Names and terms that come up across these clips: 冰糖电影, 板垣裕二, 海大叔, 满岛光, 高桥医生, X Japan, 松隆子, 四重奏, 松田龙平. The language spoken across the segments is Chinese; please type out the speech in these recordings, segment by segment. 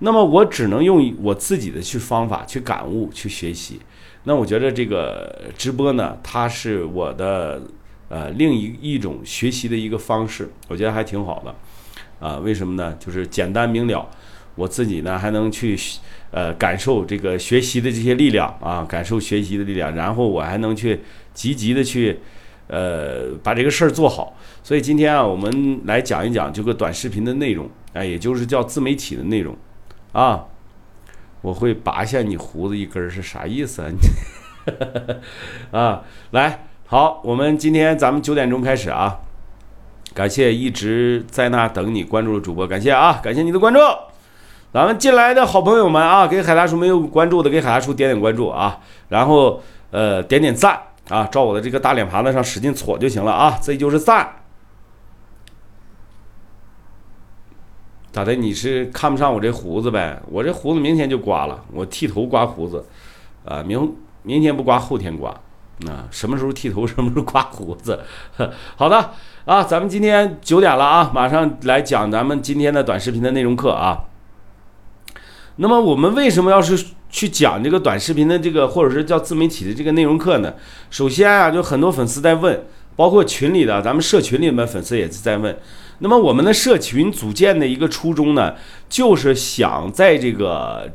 那么我只能用我自己的去方法去感悟去学习。那我觉得这个直播呢，它是我的另一种学习的一个方式，我觉得还挺好的啊。为什么呢？就是简单明了，我自己呢还能去感受这个学习的这些力量啊，感受学习的力量，然后我还能去积极的去把这个事儿做好。所以今天啊，我们来讲一讲这个短视频的内容，哎，也就是叫自媒体的内容啊。我会拔下你胡子一根是啥意思啊？啊，来，好，我们今天咱们9点钟开始啊。感谢一直在那等你关注的主播，感谢啊，感谢你的关注。咱们进来的好朋友们啊，给海大叔没有关注的，给海大叔点点关注啊，然后点点赞啊，照我的这个大脸盘子上使劲戳就行了啊，这就是赞。咋的？你是看不上我这胡子呗？我这胡子明天就刮了，我剃头刮胡子，啊，明天不刮，后天刮，啊，什么时候剃头，什么时候刮胡子。好的啊，咱们今天9点了啊，马上来讲咱们今天的短视频的内容课啊。那么我们为什么要是去讲这个短视频的这个，或者是叫自媒体的这个内容课呢？首先啊，就很多粉丝在问，包括群里的，咱们社群里面粉丝也是在问。那么我们的社群组建的一个初衷呢，就是想在这个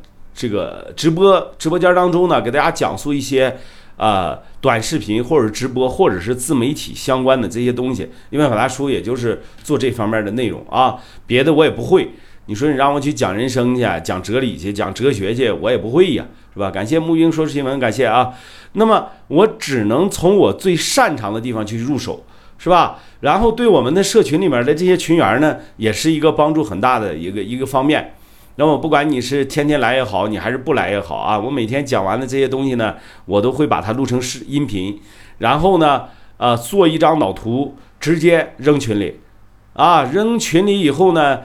直播间当中呢，给大家讲述一些短视频或者直播或者是自媒体相关的这些东西。因为海大叔也就是做这方面的内容啊，别的我也不会。你说你让我去讲人生去，讲哲理去，讲哲学去，我也不会呀，是吧？感谢沐云说新闻，感谢啊。那么我只能从我最擅长的地方去入手，是吧？然后对我们的社群里面的这些群员呢，也是一个帮助很大的一个方面。那么不管你是天天来也好，你还是不来也好啊，我每天讲完的这些东西呢，我都会把它录成音频，然后呢，做一张脑图，直接扔群里，啊，扔群里以后呢，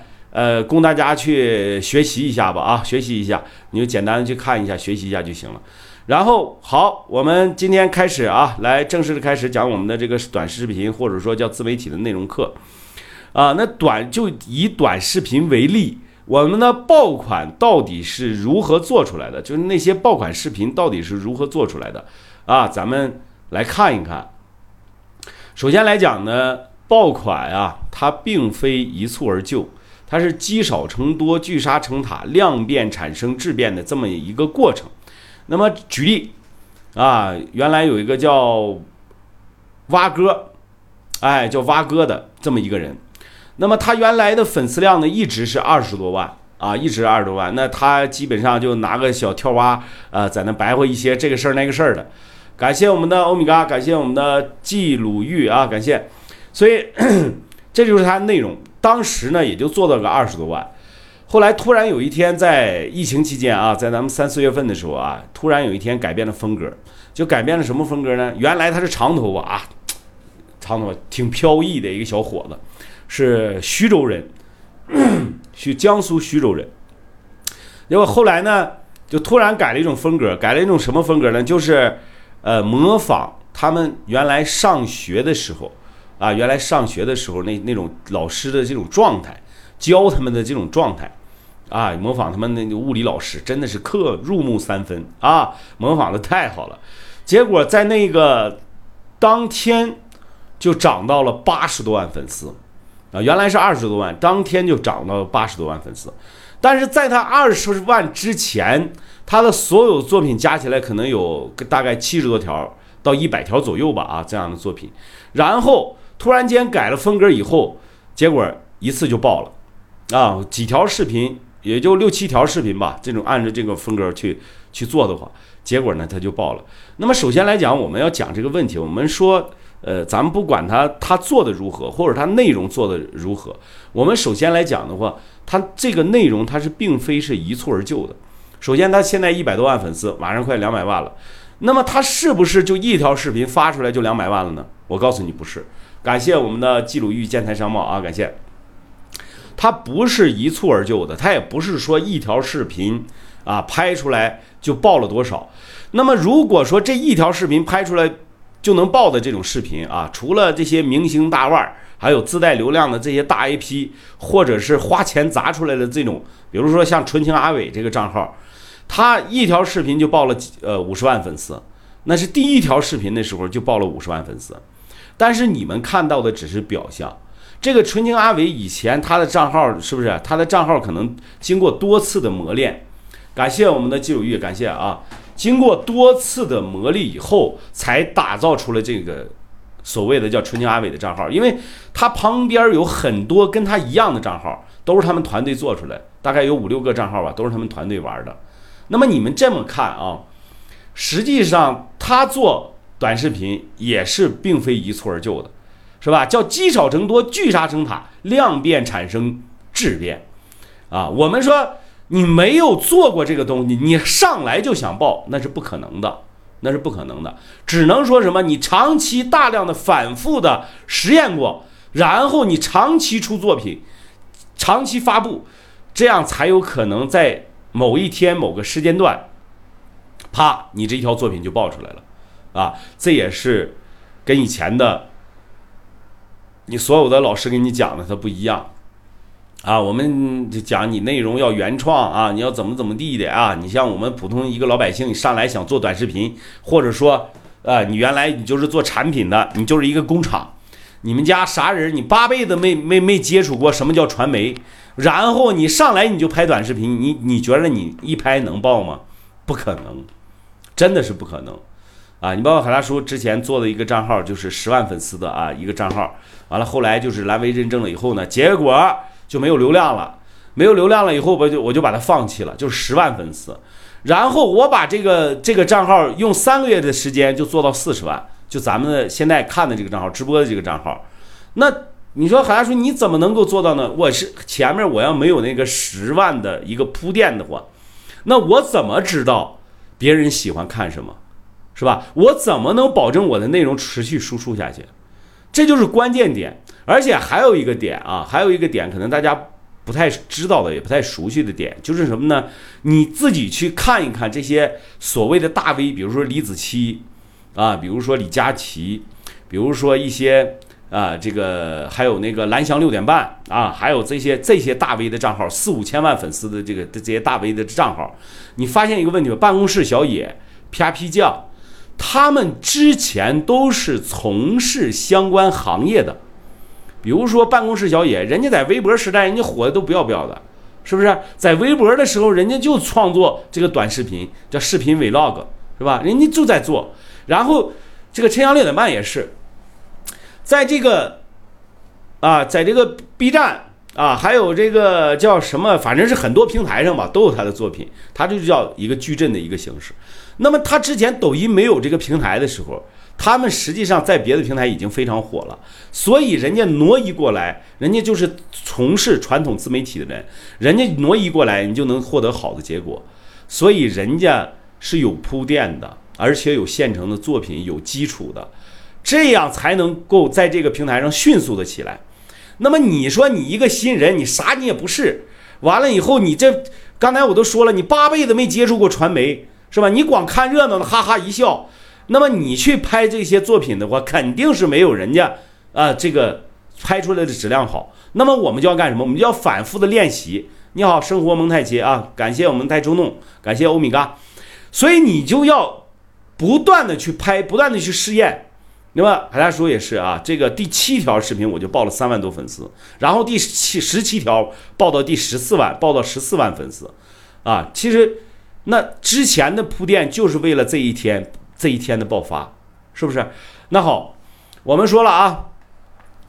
供大家去学习一下吧啊，学习一下，你就简单的去看一下，学习一下就行了。然后好，我们今天开始啊，来正式的开始讲我们的这个短视频或者说叫自媒体的内容课啊。那就以短视频为例，我们的爆款到底是如何做出来的，就是那些爆款视频到底是如何做出来的啊，咱们来看一看。首先来讲呢，爆款啊，它并非一蹴而就，它是积少成多，聚沙成塔，量变产生质变的这么一个过程。那么举例啊，原来有一个叫蛙哥，哎，叫蛙哥的这么一个人，那么他原来的粉丝量呢，一直是20多万啊，一直20多万。那他基本上就拿个小跳蛙，在那白活一些这个事儿那个事儿的。感谢我们的欧米伽，感谢我们的季鲁豫啊，感谢。所以这就是他内容，当时呢也就做到个20多万。后来突然有一天，在疫情期间啊，在咱们3、4月份的时候啊，突然有一天改变了风格，就改变了什么风格呢？原来他是长头发啊，长头发挺飘逸的一个小伙子，是徐州人，江苏徐州人。结果后来呢，就突然改了一种风格，改了一种什么风格呢？就是模仿他们原来上学的时候啊，原来上学的时候那种老师的这种状态。教他们的这种状态啊，模仿他们那物理老师，真的是课入木三分啊，模仿的太好了。结果在那个当天就涨到了80多万粉丝啊，原来是20多万，当天就涨到了80多万粉丝。但是在他20万之前，他的所有作品加起来可能有大概70多条到100条左右吧啊，这样的作品。然后突然间改了风格以后，结果一次就爆了。啊，几条视频也就6、7条视频吧，这种按照这个风格去做的话，结果呢它就爆了。那么首先来讲，我们要讲这个问题，我们说咱们不管他做的如何，或者他内容做的如何，我们首先来讲的话，他这个内容它是并非是一蹴而就的。首先他现在100多万粉丝，马上快200万了，那么他是不是就一条视频发出来就200万了呢？我告诉你不是。感谢我们的季鲁豫建材商贸啊，感谢。它不是一蹴而就的，它也不是说一条视频啊拍出来就爆了多少。那么如果说这一条视频拍出来就能爆的这种视频啊，除了这些明星大腕儿，还有自带流量的这些大 IP， 或者是花钱砸出来的这种，比如说像纯情阿伟这个账号，他一条视频就爆了50万粉丝，那是第一条视频的时候就爆了50万粉丝，但是你们看到的只是表象。这个纯情阿伟以前他的账号是不是？他的账号可能经过多次的磨练，感谢我们的基友玉，感谢啊！经过多次的磨砺以后，才打造出了这个所谓的叫纯情阿伟的账号，因为他旁边有很多跟他一样的账号，都是他们团队做出来，大概有5、6个账号吧，都是他们团队玩的。那么你们这么看啊，实际上他做短视频也是并非一蹴而就的，是吧？叫积少成多，聚沙成塔，量变产生质变啊！我们说你没有做过这个东西，你上来就想爆，那是不可能的，那是不可能的。只能说什么？你长期大量的反复的实验过，然后你长期出作品，长期发布，这样才有可能在某一天某个时间段，啪，你这一条作品就爆出来了啊！这也是跟以前的你所有的老师跟你讲的它不一样啊。我们讲你内容要原创啊，你要怎么地的啊。你像我们普通一个老百姓，你上来想做短视频，或者说你原来你就是做产品的，你就是一个工厂，你们家啥人你8辈子没接触过什么叫传媒，然后你上来你就拍短视频，你觉得你一拍能爆吗？不可能，真的是不可能啊！你包括海大叔之前做的一个账号，就是10万粉丝的啊一个账号，完了后来就是蓝维认证了以后呢，结果就没有流量了，没有流量了以后我就把它放弃了，就是10万粉丝，然后我把这个账号用3个月的时间就做到40万，就咱们现在看的这个账号，直播的这个账号。那你说海大叔你怎么能够做到呢？我是前面我要没有那个10万的一个铺垫的话，那我怎么知道别人喜欢看什么，是吧？我怎么能保证我的内容持续输出下去？这就是关键点。而且还有一个点啊，还有一个点可能大家不太知道的，也不太熟悉的点，就是什么呢？你自己去看一看这些所谓的大 V， 比如说李子柒啊，比如说李佳琦，比如说一些这个还有那个蓝翔6点半啊，还有这些大 V 的账号，4、5千万粉丝的这些大 V 的账号，你发现一个问题吧？办公室小野、啪批酱。他们之前都是从事相关行业的，比如说办公室小野，人家在微博时代人家火的都不要的，是不是？在微博的时候人家就创作这个短视频，叫视频 vlog， 是吧？人家就在做。然后这个陈翔6点半也是在这个在这个 B 站还有这个叫什么，反正是很多平台上吧都有他的作品，他就叫一个矩阵的一个形式。那么他之前抖音没有这个平台的时候，他们实际上在别的平台已经非常火了，所以人家挪移过来，人家就是从事传统自媒体的人，人家挪移过来你就能获得好的结果，所以人家是有铺垫的，而且有现成的作品，有基础的，这样才能够在这个平台上迅速的起来。那么你说你一个新人，你啥你也不是，完了以后你这刚才我都说了，你8辈子没接触过传媒，是吧？你光看热闹的哈哈一笑，那么你去拍这些作品的话，肯定是没有人家这个拍出来的质量好。那么我们就要干什么？我们就要反复的练习。你好，生活蒙太奇啊，感谢我们太周弄，感谢欧米伽。所以你就要不断的去拍，不断的去试验。那么海大叔也是啊，这个第7条视频我就爆了3万多粉丝，然后第17条爆到第14万，爆到14万粉丝，啊，其实那之前的铺垫就是为了这一天的爆发，是不是？那好，我们说了啊，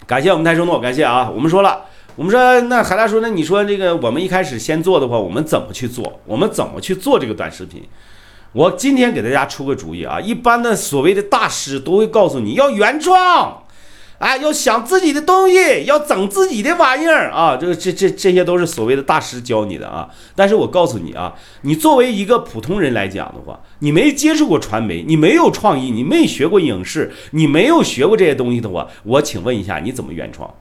感谢我们台中诺，感谢啊，我们说了，我们说那海大叔，那你说这个我们一开始先做的话，我们怎么去做？我们怎么去做这个短视频？我今天给大家出个主意啊！一般的所谓的大师都会告诉你要原创，哎，要想自己的东西，要整自己的玩意儿啊！这些都是所谓的大师教你的啊。但是我告诉你啊，你作为一个普通人来讲的话，你没接触过传媒，你没有创意，你没学过影视，你没有学过这些东西的话，我请问一下，你怎么原创？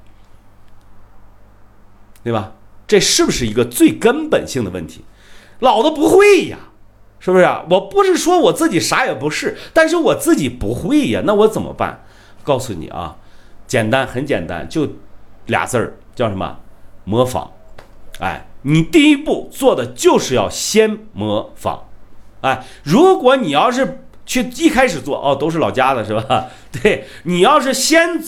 对吧？这是不是一个最根本性的问题？老子不会呀！是不是啊？我不是说我自己啥也不是，但是我自己不会呀，那我怎么办？告诉你啊，简单，很简单，就俩字儿，叫什么？模仿。哎，你第一步做的就是要先模仿。哎，如果你要是去一开始做，哦，都是老家的是吧？对，你要是先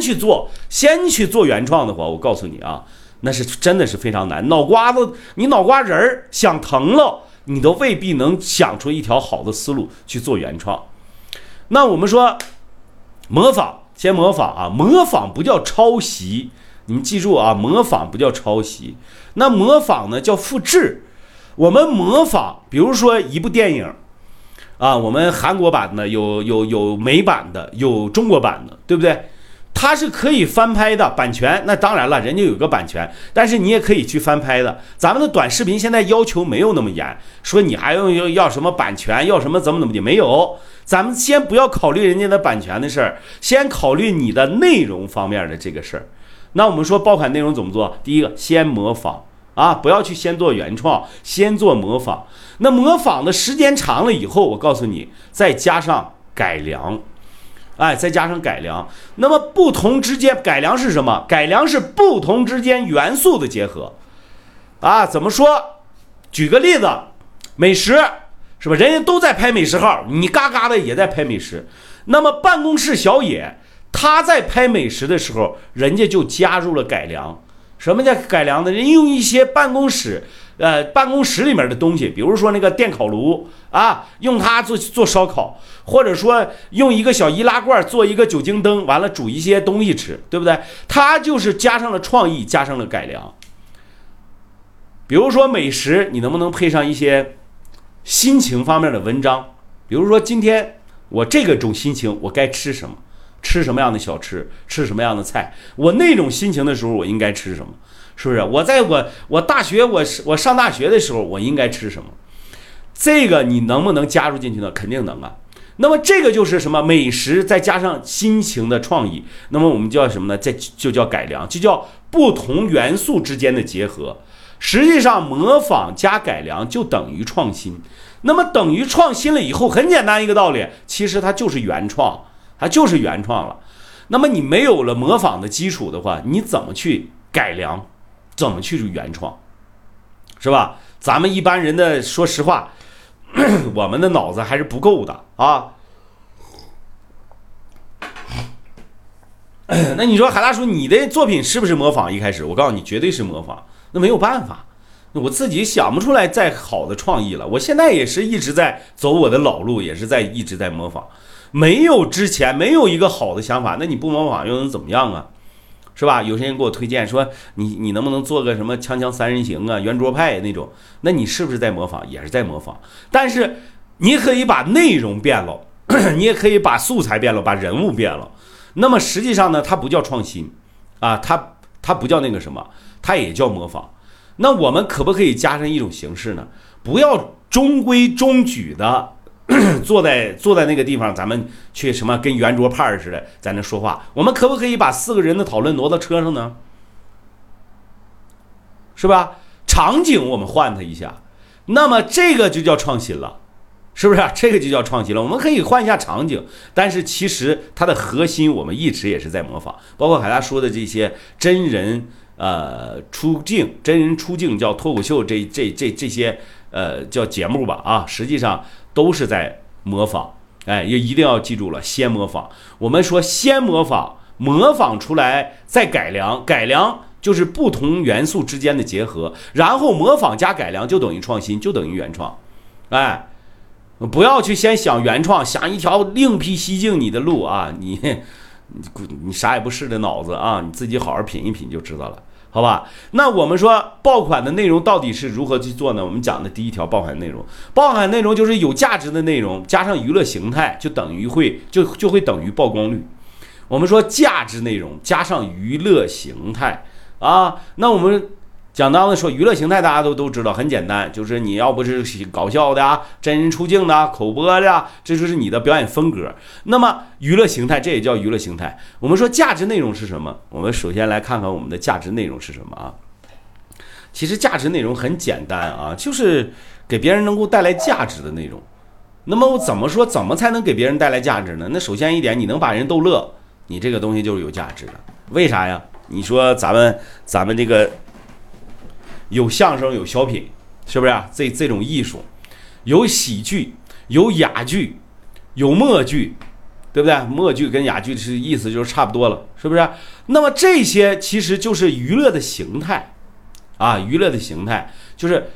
去做原创的话，我告诉你啊，那是真的是非常难，你脑瓜仁儿想疼了，你都未必能想出一条好的思路去做原创。那我们说模仿，先模仿啊，模仿不叫抄袭，你们记住啊，模仿不叫抄袭。那模仿呢叫复制。我们模仿，比如说一部电影啊，我们韩国版的有美版的，有中国版的，对不对？它是可以翻拍的，版权那当然了，人家有个版权，但是你也可以去翻拍的。咱们的短视频现在要求没有那么严，说你还要什么版权，要什么怎么的没有。咱们先不要考虑人家的版权的事儿，先考虑你的内容方面的这个事儿。那我们说爆款内容怎么做？第一个，先模仿啊，不要去先做原创，先做模仿。那模仿的时间长了以后，我告诉你，再加上改良。哎，再加上改良，那么不同之间，改良是什么？改良是不同之间元素的结合啊。怎么说？举个例子，美食是吧？人家都在拍美食号，你嘎嘎的也在拍美食。那么办公室小野他在拍美食的时候，人家就加入了改良。什么叫改良呢？人用一些办公室里面的东西，比如说那个电烤炉啊，用它做烧烤，或者说用一个小易拉罐做一个酒精灯，完了煮一些东西吃，对不对？它就是加上了创意，加上了改良。比如说美食，你能不能配上一些心情方面的文章？比如说今天我这个种心情，我该吃什么？吃什么样的小吃，吃什么样的菜，我那种心情的时候我应该吃什么，是不是？我在我大学我上大学的时候我应该吃什么，这个你能不能加入进去呢？肯定能啊。那么这个就是什么？美食再加上心情的创意，那么我们叫什么呢？这就叫改良，就叫不同元素之间的结合。实际上模仿加改良就等于创新。那么等于创新了以后，很简单一个道理，其实它就是原创，它就是原创了。那么你没有了模仿的基础的话，你怎么去改良，怎么去原创，是吧？咱们一般人的，说实话，我们的脑子还是不够的啊。那你说海大叔，你的作品是不是模仿？一开始我告诉你，绝对是模仿，那没有办法，我自己想不出来再好的创意了。我现在也是一直在走我的老路，也是在一直在模仿，没有之前没有一个好的想法，那你不模仿又能怎么样啊？是吧？有些人给我推荐说你能不能做个什么锵锵三人行啊，圆桌派那种，那你是不是在模仿？也是在模仿，但是你可以把内容变了，你也可以把素材变了，把人物变了。那么实际上呢，它不叫创新啊，它不叫那个什么，它也叫模仿。那我们可不可以加上一种形式呢？不要中规中矩的坐在那个地方，咱们去什么跟圆桌派似的在那说话。我们可不可以把四个人的讨论挪到车上呢？是吧？场景我们换它一下，那么这个就叫创新了，是不是？这个就叫创新了。我们可以换一下场景，但是其实它的核心我们一直也是在模仿，包括海大说的这些真人真人出镜叫脱口秀这些叫节目吧啊，实际上都是在模仿。哎，也一定要记住了，先模仿。我们说先模仿，模仿出来再改良，改良就是不同元素之间的结合，然后模仿加改良就等于创新，就等于原创。哎，不要去先想原创，想一条另辟蹊径你的路啊，你啥也不是的脑子啊，你自己好好品一品就知道了，好吧？那我们说爆款的内容到底是如何去做呢？我们讲的第一条，爆款内容就是有价值的内容加上娱乐形态，就会等于曝光率。我们说价值内容加上娱乐形态啊，那我们讲到的说娱乐形态，大家都知道，很简单，就是你要不是搞笑的啊，真人出镜的啊，口播的啊，这就是你的表演风格。那么娱乐形态，这也叫娱乐形态。我们说价值内容是什么？我们首先来看看我们的价值内容是什么啊。其实价值内容很简单啊，就是给别人能够带来价值的内容。那么我怎么说，怎么才能给别人带来价值呢？那首先一点，你能把人逗乐，你这个东西就是有价值的。为啥呀？你说咱们这个有相声，有小品，是不是啊？这种艺术，有喜剧，有哑剧，有默剧，对不对？默剧跟哑剧是意思就是差不多了，是不是？那么这些其实就是娱乐的形态啊，娱乐的形态就是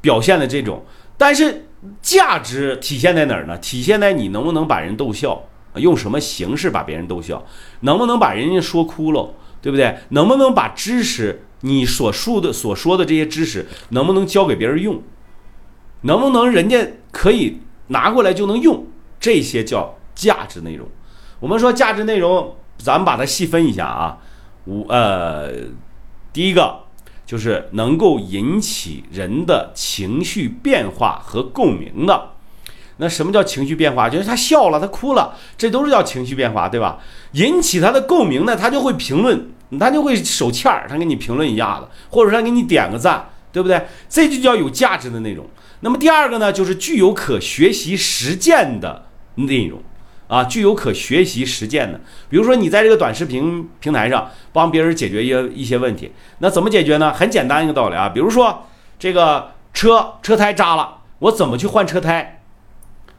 表现的这种，但是价值体现在哪儿呢？体现在你能不能把人逗笑，用什么形式把别人逗笑，能不能把人家说哭了，对不对？能不能把知识，你所说的这些知识，能不能教给别人用，能不能人家可以拿过来就能用，这些叫价值内容。我们说价值内容，咱们把它细分一下啊。第一个就是能够引起人的情绪变化和共鸣的。那什么叫情绪变化？就是他笑了，他哭了，这都是叫情绪变化，对吧？引起他的共鸣呢，他就会评论，他就会手欠儿，他给你评论一下子，或者他给你点个赞，对不对？这就叫有价值的内容。那么第二个呢，就是具有可学习实践的内容啊，具有可学习实践的。比如说你在这个短视频平台上帮别人解决一些问题，那怎么解决呢？很简单一个道理啊，比如说这个车胎扎了，我怎么去换车胎，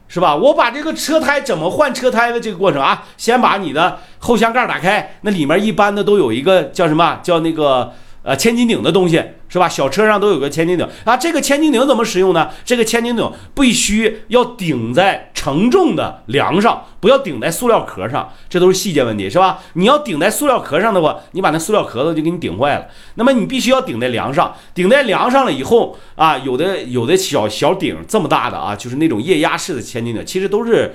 是吧？我把这个车胎怎么换车胎的这个过程啊，先把你的后箱盖打开，那里面一般的都有一个叫什么，叫那个千斤顶的东西，是吧？小车上都有个千斤顶啊。这个千斤顶怎么使用呢？这个千斤顶必须要顶在承重的梁上，不要顶在塑料壳上，这都是细节问题，是吧？你要顶在塑料壳上的话，你把那塑料壳子就给你顶坏了。那么你必须要顶在梁上，顶在梁上了以后啊，有的小顶这么大的啊，就是那种液压式的千斤顶，其实都是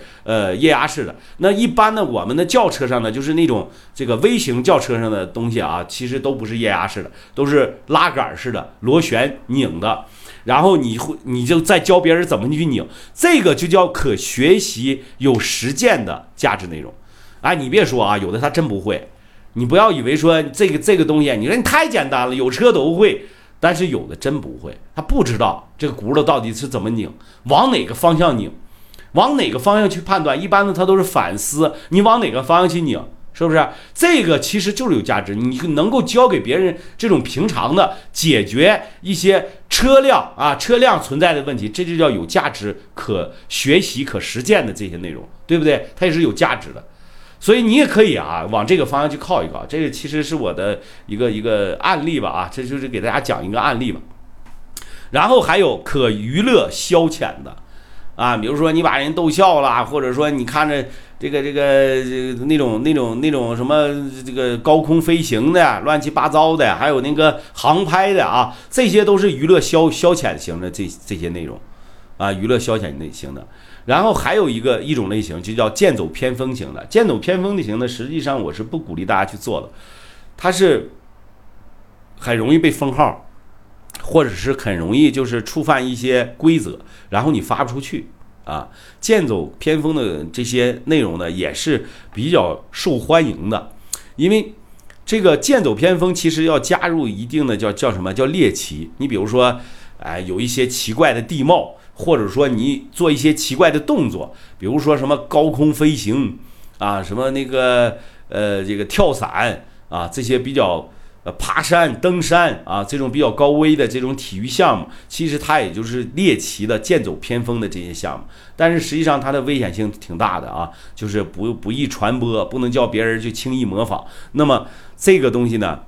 液压式的。那一般呢，我们的轿车上呢，就是那种这个微型轿车上的东西啊，其实都不是液压式的，都是拉杆式的、螺旋拧的，然后你就再教别人怎么去拧，这个就叫可学习、有实践的价值内容。哎，你别说啊，有的他真不会，你不要以为说这个东西，你说你太简单了，有车都会，但是有的真不会，他不知道这个轱辘到底是怎么拧，往哪个方向拧，往哪个方向去判断，一般的他都是反思，你往哪个方向去拧。是不是？这个其实就是有价值，你能够教给别人这种平常的解决一些车辆存在的问题，这就叫有价值、可学习、可实践的这些内容，对不对？它也是有价值的，所以你也可以啊，往这个方向去靠一靠。这个其实是我的一个案例吧，啊，这就是给大家讲一个案例吧。然后还有可娱乐消遣的。啊，比如说你把人逗笑了，或者说你看着这个那种什么这个高空飞行的、乱七八糟的，还有那个航拍的啊，这些都是娱乐消遣型的这些内容，啊，娱乐消遣类型的。然后还有一种类型就叫剑走偏锋型的，剑走偏锋类型的实际上我是不鼓励大家去做的，它是很容易被封号。或者是很容易就是触犯一些规则，然后你发不出去啊。剑走偏锋的这些内容呢，也是比较受欢迎的，因为这个剑走偏锋其实要加入一定的叫什么叫猎奇。你比如说，哎，有一些奇怪的地貌，或者说你做一些奇怪的动作，比如说什么高空飞行啊，什么那个这个跳伞啊，这些比较。爬山、登山啊，这种比较高危的这种体育项目，其实它也就是猎奇的、剑走偏锋的这些项目，但是实际上它的危险性挺大的啊，就是不易传播，不能叫别人去轻易模仿。那么这个东西呢，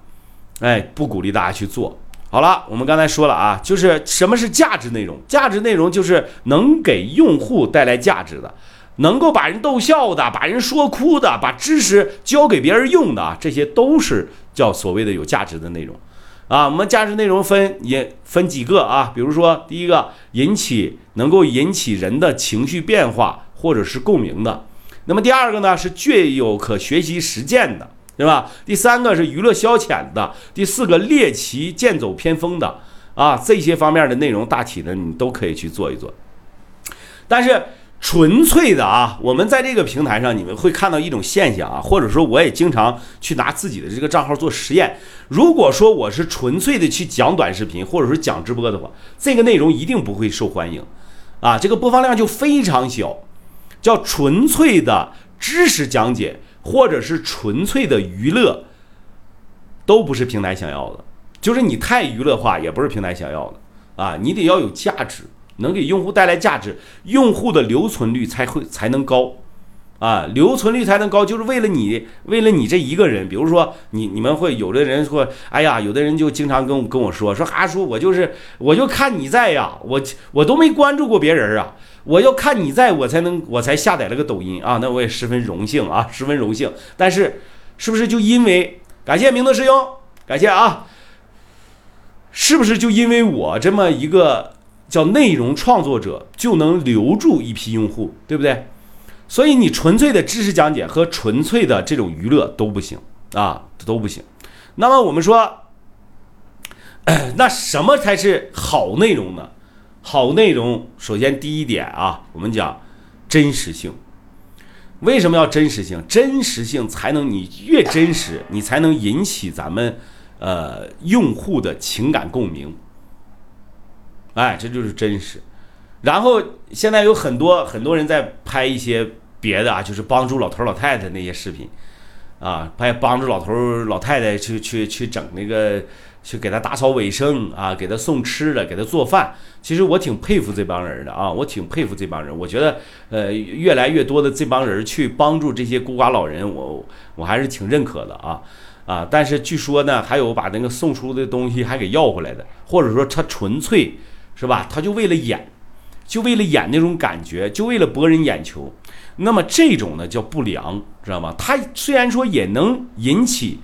哎，不鼓励大家去做。好了，我们刚才说了啊，就是什么是价值内容？价值内容就是能给用户带来价值的。能够把人逗笑的，把人说哭的，把知识教给别人用的，这些都是叫所谓的有价值的内容啊。我们价值内容也分几个啊，比如说第一个，能够引起人的情绪变化或者是共鸣的。那么第二个呢，是具有可学习实践的，对吧？第三个是娱乐消遣的，第四个猎奇、剑走偏锋的啊，这些方面的内容大体呢你都可以去做一做。但是纯粹的啊，我们在这个平台上你们会看到一种现象啊，或者说我也经常去拿自己的这个账号做实验。如果说我是纯粹的去讲短视频或者说讲直播的话，这个内容一定不会受欢迎啊，这个播放量就非常小。叫纯粹的知识讲解或者是纯粹的娱乐都不是平台想要的，就是你太娱乐化也不是平台想要的啊，你得要有价值，能给用户带来价值，用户的留存率才能高啊，留存率才能高，就是为了你这一个人，比如说你们会有的人说，哎呀，有的人就经常跟我说哈叔，我就看你在呀，我都没关注过别人啊，我要看你在我才下载了个抖音啊，那我也十分荣幸啊，十分荣幸。但是是不是就因为感谢明德师兄，感谢啊，是不是就因为我这么一个叫内容创作者就能留住一批用户，对不对？所以你纯粹的知识讲解和纯粹的这种娱乐都不行啊，都不行。那么我们说，那什么才是好内容呢？好内容首先第一点啊，我们讲真实性。为什么要真实性？真实性才能，你越真实你才能引起咱们用户的情感共鸣，哎，这就是真实。然后现在有很多人在拍一些别的啊，就是帮助老头老太太那些视频啊，拍帮助老头老太太去整那个，去给他打扫卫生啊，给他送吃的，给他做饭。其实我挺佩服这帮人的啊，我挺佩服这帮人。我觉得越来越多的这帮人去帮助这些孤寡老人，我还是挺认可的啊。啊，但是据说呢，还有把那个送出的东西还给要回来的，或者说他纯粹是吧，他就为了演。就为了演那种感觉，就为了博人眼球，那么这种呢叫不良，知道吗？它虽然说也能引起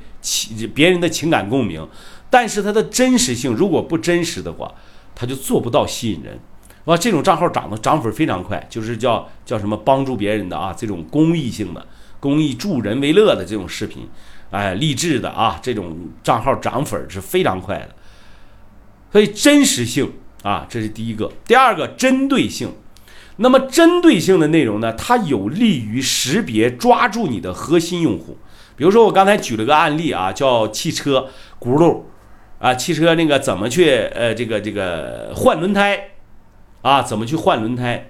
别人的情感共鸣，但是它的真实性如果不真实的话，它就做不到吸引人。哇，这种账号涨粉非常快，就是叫什么帮助别人的啊，这种公益性的、公益助人为乐的这种视频，哎，励志的啊，这种账号涨粉是非常快的。所以真实性。啊，这是第一个。第二个，针对性。那么针对性的内容呢，它有利于识别抓住你的核心用户。比如说我刚才举了个案例啊，叫汽车轱辘啊，汽车那个怎么去这个换轮胎啊，怎么去换轮胎。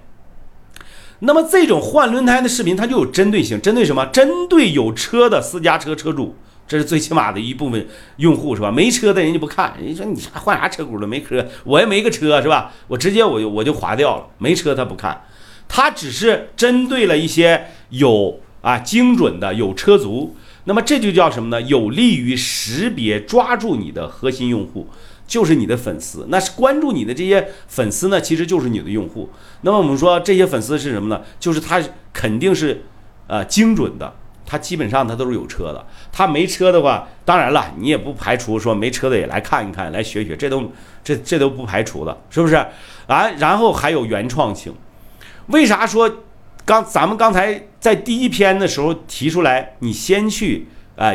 那么这种换轮胎的视频它就有针对性，针对什么？针对有车的私家车车主。这是最起码的一部分用户是吧？没车的人就不看，人家说你换啥车轱辘，没车，我也没个车是吧？我直接我就划掉了，没车他不看，他只是针对了一些有啊精准的有车族，那么这就叫什么呢？有利于识别抓住你的核心用户，就是你的粉丝。那是关注你的这些粉丝呢，其实就是你的用户。那么我们说这些粉丝是什么呢？就是他肯定是精准的。他基本上他都是有车的，他没车的话，当然了，你也不排除说没车的也来看一看，来学学，这都不排除的，是不是啊？然后还有原创性，为啥说咱们刚才在第一篇的时候提出来，你先去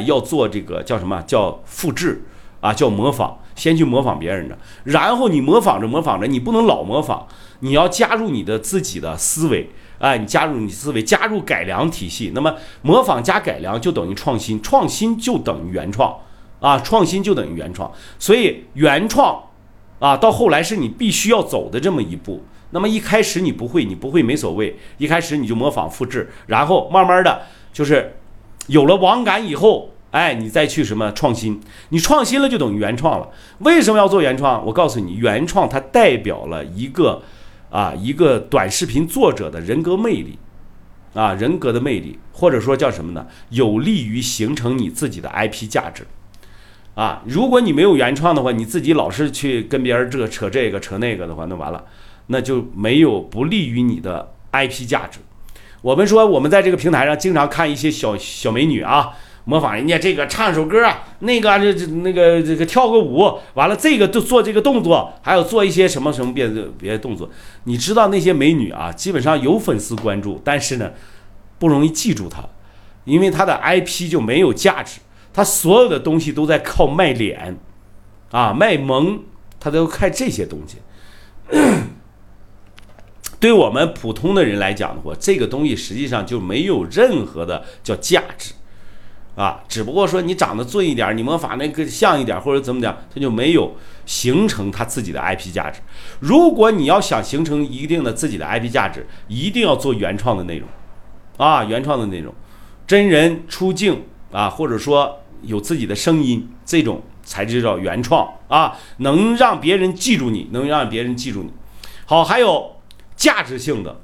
要做这个叫什么叫复制啊，叫模仿，先去模仿别人的，然后你模仿着，你不能老模仿，你要加入你的自己的思维。哎，你加入你思维，加入改良体系，那么模仿加改良就等于创新，创新就等于原创啊，创新就等于原创，所以原创啊，到后来是你必须要走的这么一步。那么一开始你不会没所谓，一开始你就模仿复制，然后慢慢的就是有了网感以后，哎，你再去什么创新，你创新了就等于原创了。为什么要做原创？我告诉你，原创它代表了一个短视频作者的人格魅力啊，人格的魅力，或者说叫什么呢？有利于形成你自己的 IP 价值啊。如果你没有原创的话，你自己老是去跟别人扯那个的话，那完了，那就没有，不利于你的 IP 价值。我们说我们在这个平台上经常看一些小美女啊，模仿人家这个唱首歌，那个这个跳个舞，完了这个就做这个动作，还有做一些什么什么别的动作。你知道那些美女啊，基本上有粉丝关注，但是呢，不容易记住她，因为她的 IP 就没有价值，她所有的东西都在靠卖脸，啊卖萌，她都靠这些东西。对我们普通的人来讲的话，这个东西实际上就没有任何的叫价值啊，只不过说你长得俊一点，你魔法那个像一点，或者怎么讲，它就没有形成它自己的 IP 价值。如果你要想形成一定的自己的 IP 价值，一定要做原创的内容啊，原创的内容，真人出镜啊，或者说有自己的声音，这种才知道原创啊，能让别人记住你，能让别人记住你。好，还有价值性的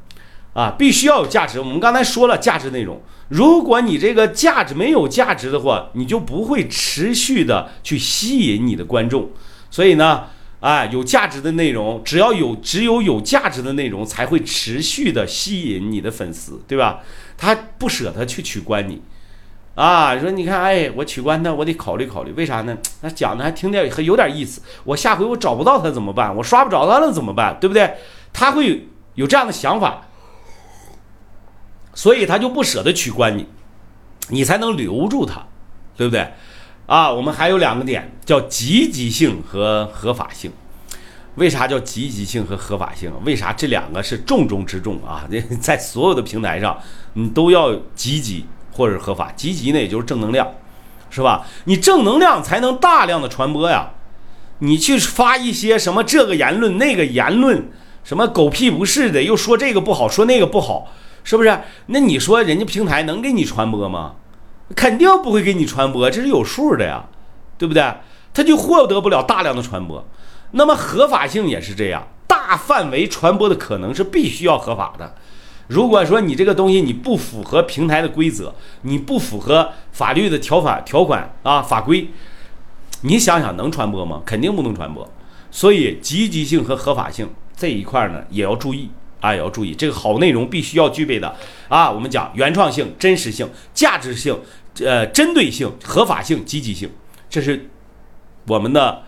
啊，必须要有价值。我们刚才说了价值内容，如果你这个价值没有价值的话，你就不会持续的去吸引你的观众。所以呢，啊，有价值的内容，只有有价值的内容才会持续的吸引你的粉丝，对吧？他不舍得去取关你啊，说你看，哎，我取关他，我得考虑考虑，为啥呢？他讲的还听点还有点意思，我下回我找不到他怎么办？我刷不着他了怎么办？对不对？他会有这样的想法。所以他就不舍得取关你，你才能留住他，对不对啊？我们还有两个点叫积极性和合法性。为啥叫积极性和合法性？为啥这两个是重中之重啊？在所有的平台上你都要积极或者合法。积极呢也就是正能量，是吧？你正能量才能大量的传播呀。你去发一些什么这个言论那个言论，什么狗屁不是的，又说这个不好说那个不好，是不是？那你说人家平台能给你传播吗？肯定不会给你传播，这是有数的呀，对不对？他就获得不了大量的传播。那么合法性也是这样，大范围传播的可能是必须要合法的。如果说你这个东西你不符合平台的规则，你不符合法律的条款啊法规，你想想能传播吗？肯定不能传播。所以积极性和合法性这一块呢也要注意。啊，也要注意，这个好内容必须要具备的啊。我们讲原创性、真实性、价值性、针对性、合法性、积极性，这是我们的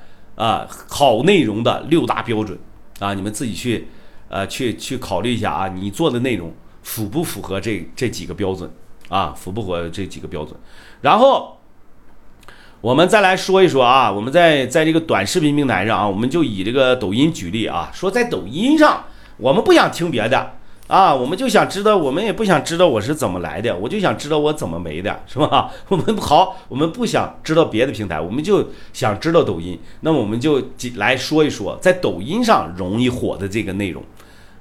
好内容的六大标准啊。你们自己去考虑一下啊，你做的内容符不符合这几个标准啊？符不符合这几个标准？然后我们再来说一说啊，我们在这个短视频平台上啊，我们就以这个抖音举例啊，说在抖音上。我们不想听别的啊，我们就想知道，我们也不想知道我是怎么来的，我就想知道我怎么没的，是吧？我们不想知道别的平台，我们就想知道抖音。那么我们就来说一说在抖音上容易火的这个内容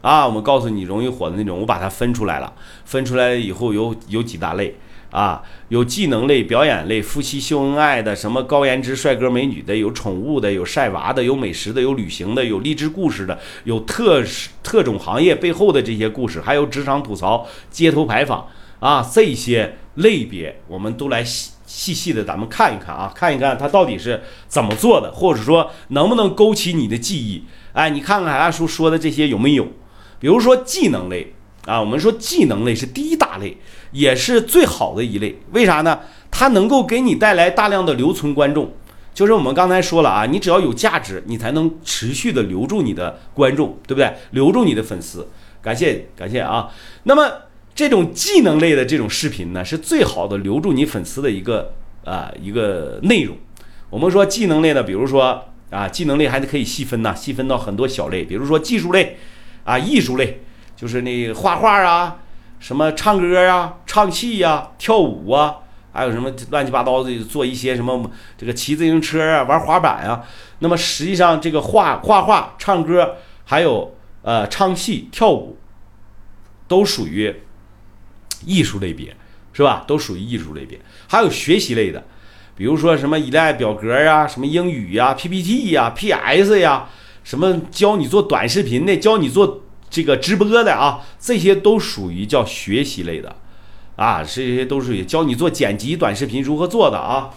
啊，我们告诉你容易火的内容，我把它分出来了。分出来以后有几大类啊，有技能类、表演类、夫妻秀恩爱的，什么高颜值帅哥美女的，有宠物的，有晒娃的，有美食的，有旅行的，有励志故事的，有特种行业背后的这些故事，还有职场吐槽、街头牌坊啊，这些类别我们都来细细的咱们看一看啊，看一看它到底是怎么做的，或者说能不能勾起你的记忆。哎，你看看海大叔说的这些有没有？比如说技能类啊，我们说技能类是第一大类，也是最好的一类。为啥呢？它能够给你带来大量的留存观众。就是我们刚才说了啊，你只要有价值，你才能持续的留住你的观众，对不对？留住你的粉丝。感谢啊。那么这种技能类的这种视频呢，是最好的留住你粉丝的一个内容。我们说技能类的，比如说啊，技能类还可以细分呢，细分到很多小类，比如说技术类啊、艺术类，就是那画画啊，什么唱歌啊、唱戏啊、跳舞啊，还有什么乱七八糟的，做一些什么这个骑自行车啊、玩滑板啊。那么实际上这个画画、唱歌，还有唱戏、跳舞，都属于艺术类别，是吧？都属于艺术类别。还有学习类的，比如说什么依赖表格啊、什么英语啊、PPT 呀、PS 呀，什么教你做短视频的，教你做这个直播的啊，这些都属于叫学习类的啊，这些都属于教你做剪辑短视频如何做的啊，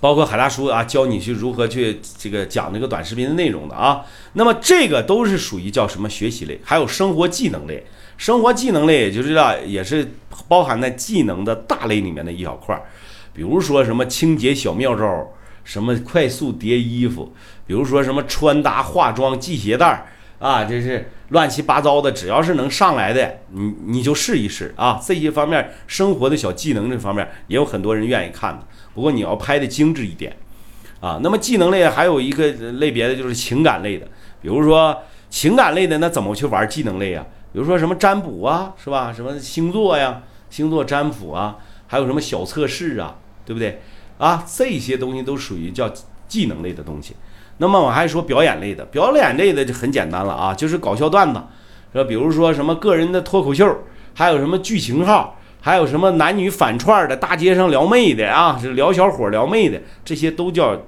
包括海大叔啊教你去如何去这个讲这个短视频的内容的啊。那么这个都是属于叫什么学习类。还有生活技能类，生活技能类也就是也是包含在技能的大类里面的一小块，比如说什么清洁小妙招，什么快速叠衣服，比如说什么穿搭、化妆、系鞋带啊，这是乱七八糟的，只要是能上来的，你就试一试啊。这些方面生活的小技能这方面也有很多人愿意看的，不过你要拍的精致一点啊。那么技能类还有一个类别的就是情感类的，比如说情感类的那怎么去玩技能类啊？比如说什么占卜啊，是吧？什么星座呀，星座占卜啊，还有什么小测试啊，对不对？啊，这些东西都属于叫技能类的东西。那么我还说表演类的，表演类的就很简单了啊，就是搞笑段子，是吧？比如说什么个人的脱口秀，还有什么剧情号，还有什么男女反串的，大街上撩妹的啊，聊小伙撩妹的，这些都叫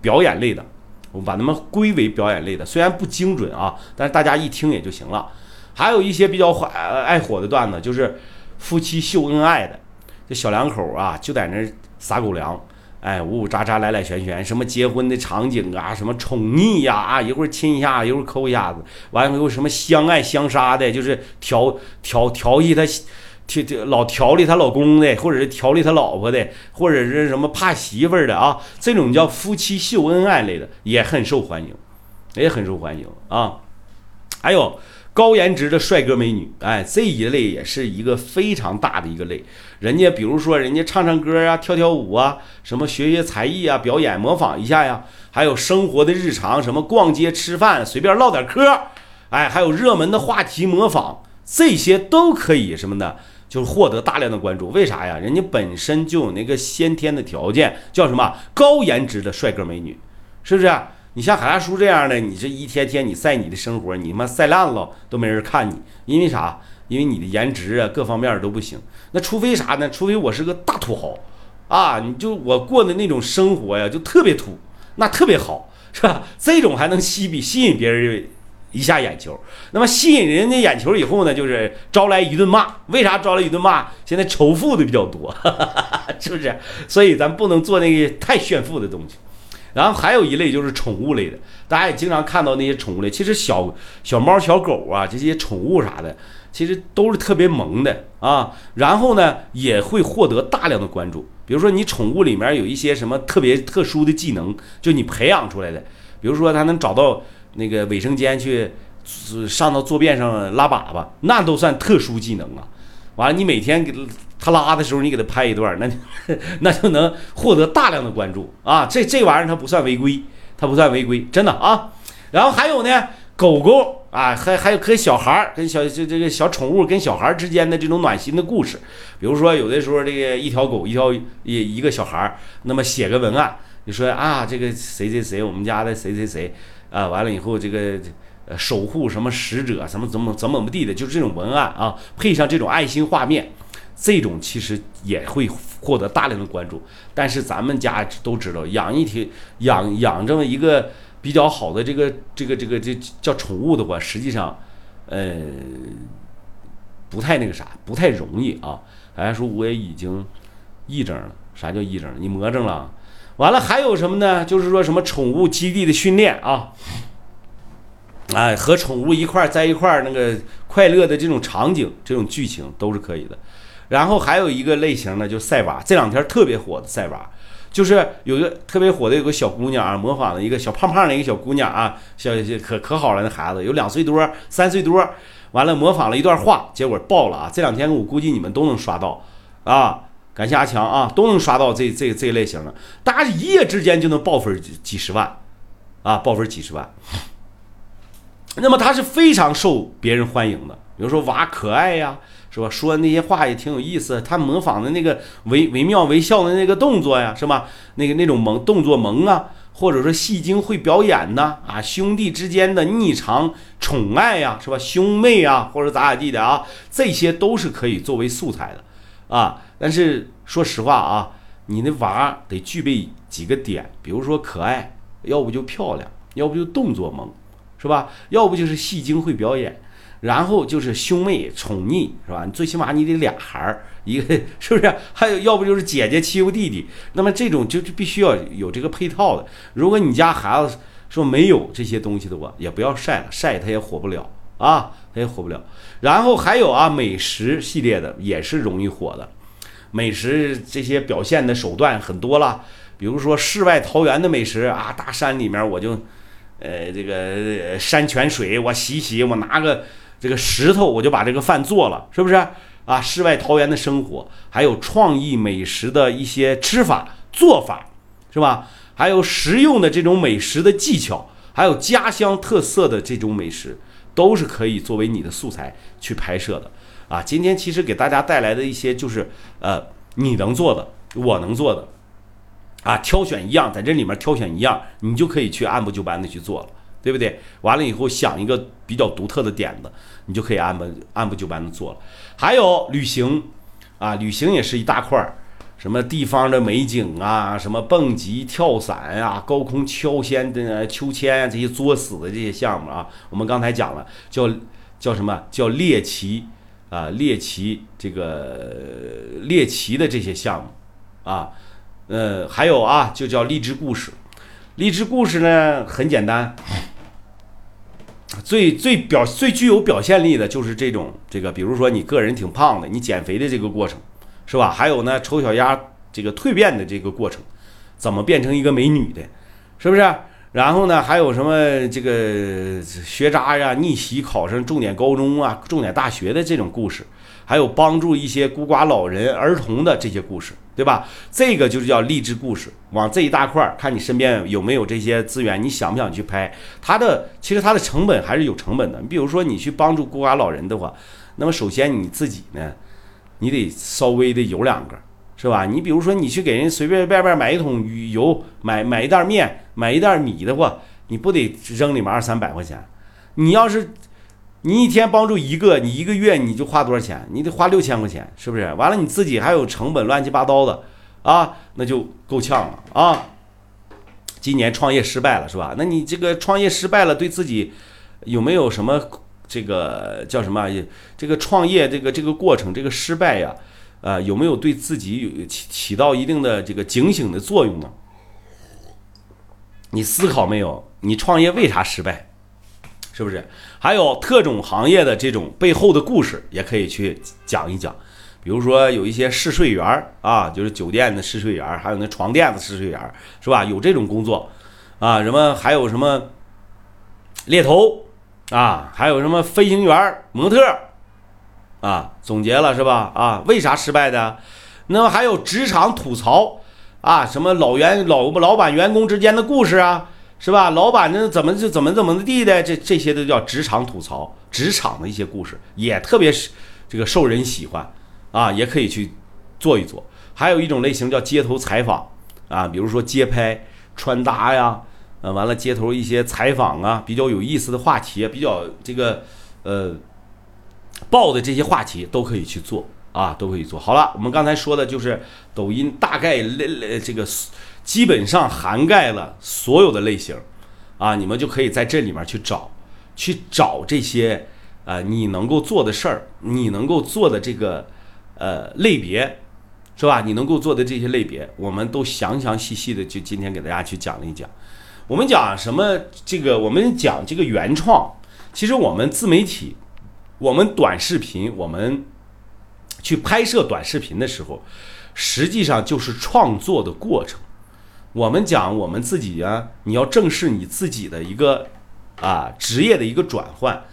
表演类的。我们把它们归为表演类的，虽然不精准啊，但是大家一听也就行了。还有一些比较爱火的段子，就是夫妻秀恩爱的，这小两口啊就在那撒狗粮，哎，呜呜喳喳，来来旋旋，什么结婚的场景啊，什么宠溺呀，啊，一会儿亲一下，一会儿抠一下子，完了又什么相爱相杀的，就是调戏他，老调理他老公的，或者是调理他老婆的，或者是什么怕媳妇儿的啊，这种叫夫妻秀恩爱类的也很受欢迎，也很受欢迎啊。还有高颜值的帅哥美女，哎，这一类也是一个非常大的一个类。人家比如说人家唱唱歌啊，跳跳舞啊，什么学学才艺啊，表演模仿一下呀，还有生活的日常，什么逛街吃饭随便唠点嗑，哎，还有热门的话题模仿，这些都可以什么的，就是获得大量的关注。为啥呀？人家本身就有那个先天的条件，叫什么高颜值的帅哥美女，是不是？你像海大叔这样的，你这一天天你晒你的生活，你他妈晒烂了都没人看你，因为啥？因为你的颜值啊各方面都不行。那除非啥呢？除非我是个大土豪啊，你就我过的那种生活呀就特别土，那特别好，是吧？这种还能吸引别人一下眼球。那么吸引人家眼球以后呢，就是招来一顿骂。为啥招来一顿骂？现在仇富的比较多，哈哈，是不是？所以咱不能做那个太炫富的东西。然后还有一类就是宠物类的，大家也经常看到那些宠物类，其实小猫小狗啊，这些宠物啥的其实都是特别萌的啊，然后呢也会获得大量的关注。比如说你宠物里面有一些什么特别特殊的技能，就你培养出来的，比如说它能找到那个卫生间去，上到坐便上拉粑粑，那都算特殊技能啊。完了你每天给他拉的时候你给他拍一段，那就能获得大量的关注啊。这玩意儿它不算违规，真的啊。然后还有呢狗狗啊，还有和小孩跟这个小宠物跟小孩之间的这种暖心的故事。比如说有的时候这个一条狗一个小孩，那么写个文案，你说啊这个谁谁谁我们家的谁谁谁啊，完了以后这个守护什么使者什么怎么地的，就是这种文案啊，配上这种爱心画面，这种其实也会获得大量的关注。但是咱们家都知道，养这么一个比较好的这叫宠物的话，实际上不太那个啥，不太容易啊。还说我也已经癔症了，啥叫癔症？你魔怔了。完了还有什么呢？就是说什么宠物基地的训练啊。哎，和宠物一块儿在一块儿那个快乐的这种场景，这种剧情都是可以的。然后还有一个类型呢，就是赛娃，这两天特别火的赛娃，就是有一个特别火的有个小姑娘啊，模仿了一个小胖胖的一个小姑娘啊，可好了，那孩子有2岁多3岁多，完了模仿了一段话，结果爆了啊！这两天我估计你们都能刷到啊，感谢阿强啊，都能刷到这类型的，大家一夜之间就能爆粉几十万啊，爆粉几十万。那么他是非常受别人欢迎的，比如说娃可爱呀，是吧？说那些话也挺有意思，他模仿的那个惟妙惟肖的那个动作呀，是吧？那种萌动作萌啊，或者说戏精会表演呐，啊，兄弟之间的逆常宠爱呀，是吧？兄妹啊，或者咋地的啊，这些都是可以作为素材的，啊。但是说实话啊，你那娃得具备几个点，比如说可爱，要不就漂亮，要不就动作萌。是吧？要不就是戏精会表演，然后就是兄妹宠溺，是吧？你最起码你得俩孩儿，一个是不是？还有要不就是姐姐欺负弟弟，那么这种就必须要有这个配套的。如果你家孩子说没有这些东西的话，也不要晒了，晒他也火不了啊，他也火不了。然后还有啊，美食系列的也是容易火的，美食这些表现的手段很多了，比如说世外桃源的美食啊，大山里面我就。这个山泉水我洗，我拿个这个石头我就把这个饭做了，是不是啊？世外桃源的生活，还有创意美食的一些吃法做法，是吧？还有实用的这种美食的技巧，还有家乡特色的这种美食，都是可以作为你的素材去拍摄的啊。今天其实给大家带来的一些就是你能做的，我能做的啊，挑选一样，在这里面挑选一样，你就可以去按部就班的去做了，对不对？完了以后想一个比较独特的点子，你就可以按部就班的做了。还有旅行啊，旅行也是一大块儿，什么地方的美景啊，什么蹦极、跳伞啊，高空秋千啊，这些作死的这些项目啊，我们刚才讲了，叫什么叫猎奇啊，猎奇这个猎奇的这些项目啊，还有啊，就叫励志故事。励志故事呢很简单，最具有表现力的就是这种比如说你个人挺胖的，你减肥的这个过程。是吧？还有呢，丑小鸭这个蜕变的这个过程，怎么变成一个美女的，是不是？然后呢，还有什么这个学渣呀、逆袭考上重点高中啊、重点大学的这种故事，还有帮助一些孤寡老人、儿童的这些故事，对吧？这个就是叫励志故事。往这一大块看，你身边有没有这些资源，你想不想去拍？其实它的成本还是有成本的。你比如说，你去帮助孤寡老人的话，那么首先你自己呢？你得稍微的有两个，是吧？你比如说你去给人随便外边买一桶油，买一袋面，买一袋米的话，你不得扔里面200-300块钱？你要是你一天帮助一个，你一个月你就花多少钱？你得花6000块钱，是不是？完了你自己还有成本乱七八糟的啊，那就够呛了啊。今年创业失败了，是吧？那你这个创业失败了，对自己有没有什么？这个叫什么？这个创业这个过程，这个失败呀，有没有对自己起到一定的这个警醒的作用呢？你思考没有？你创业为啥失败？是不是？还有特种行业的这种背后的故事，也可以去讲一讲。比如说有一些试睡员啊，就是酒店的试睡员，还有那床垫子试睡员，是吧？有这种工作啊，什么还有什么猎头。啊，还有什么飞行员、模特啊，总结了是吧？啊，为啥失败的？那么还有职场吐槽啊，什么老板员工之间的故事啊，是吧？老板那怎么地的，这些都叫职场吐槽，职场的一些故事也特别这个受人喜欢啊，也可以去做一做。还有一种类型叫街头采访啊，比如说街拍、穿搭呀。完了，街头一些采访啊，比较有意思的话题，比较这个爆的这些话题都可以去做啊，都可以做。好了，我们刚才说的就是抖音大概这个基本上涵盖了所有的类型啊，你们就可以在这里面去找这些你能够做的事儿，你能够做的这个类别。是吧？你能够做的这些类别，我们都详细的就今天给大家去讲了一讲。我们讲什么？我们讲这个原创。其实我们自媒体，我们短视频，我们去拍摄短视频的时候，实际上就是创作的过程。我们讲我们自己啊，你要正视你自己的一个职业的一个转换。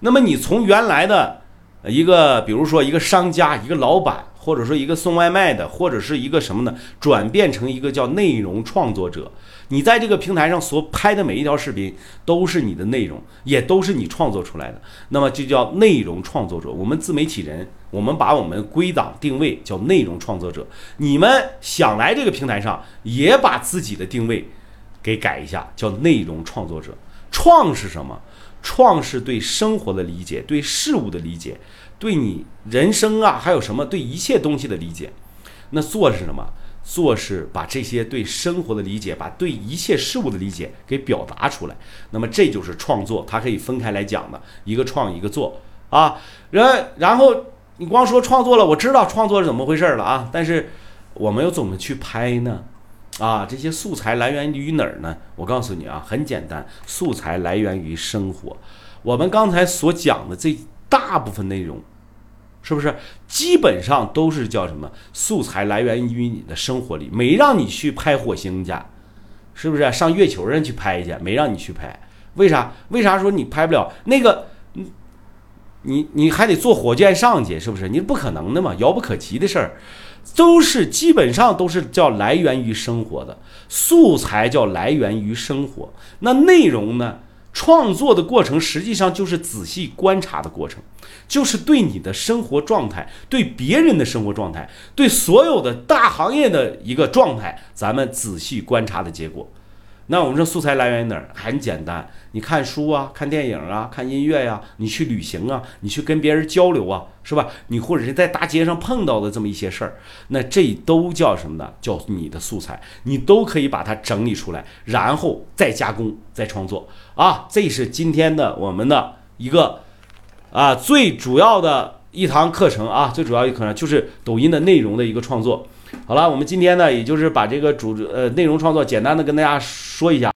那么你从原来的一个，比如说一个商家，一个老板。或者说一个送外卖的，或者是一个什么呢？转变成一个叫内容创作者。你在这个平台上所拍的每一条视频，都是你的内容，也都是你创作出来的。那么就叫内容创作者。我们自媒体人，我们把我们归档定位叫内容创作者。你们想来这个平台上，也把自己的定位给改一下，叫内容创作者。创是什么？创是对生活的理解，对事物的理解。对你人生啊，还有什么对一切东西的理解？那做是什么？做是把这些对生活的理解，把对一切事物的理解给表达出来。那么这就是创作，它可以分开来讲的，一个创一个做啊。然后你光说创作了，我知道创作是怎么回事了啊，但是我们又怎么去拍呢？啊，这些素材来源于哪儿呢？我告诉你啊，很简单，素材来源于生活。我们刚才所讲的这大部分内容。是不是基本上都是叫什么素材来源于你的生活里？没让你去拍火星去，是不是上月球人去拍一下？没让你去拍，为啥？为啥说你拍不了那个？你还得坐火箭上去，是不是？你不可能的嘛，遥不可及的事儿，都是基本上都是叫来源于生活的素材，叫来源于生活。那内容呢？创作的过程实际上就是仔细观察的过程，就是对你的生活状态，对别人的生活状态，对所有的大行业的一个状态，咱们仔细观察的结果。那我们说素材来源于哪儿？很简单，你看书啊，看电影啊，看音乐呀、啊，你去旅行啊，你去跟别人交流啊，是吧？你或者是在大街上碰到的这么一些事儿，那这都叫什么呢？叫你的素材，你都可以把它整理出来，然后再加工，再创作啊。这是今天的我们的一个啊最主要的一堂课程啊，最主要一课程就是抖音的内容的一个创作。好了，我们今天呢，也就是把这个内容创作简单的跟大家说一下。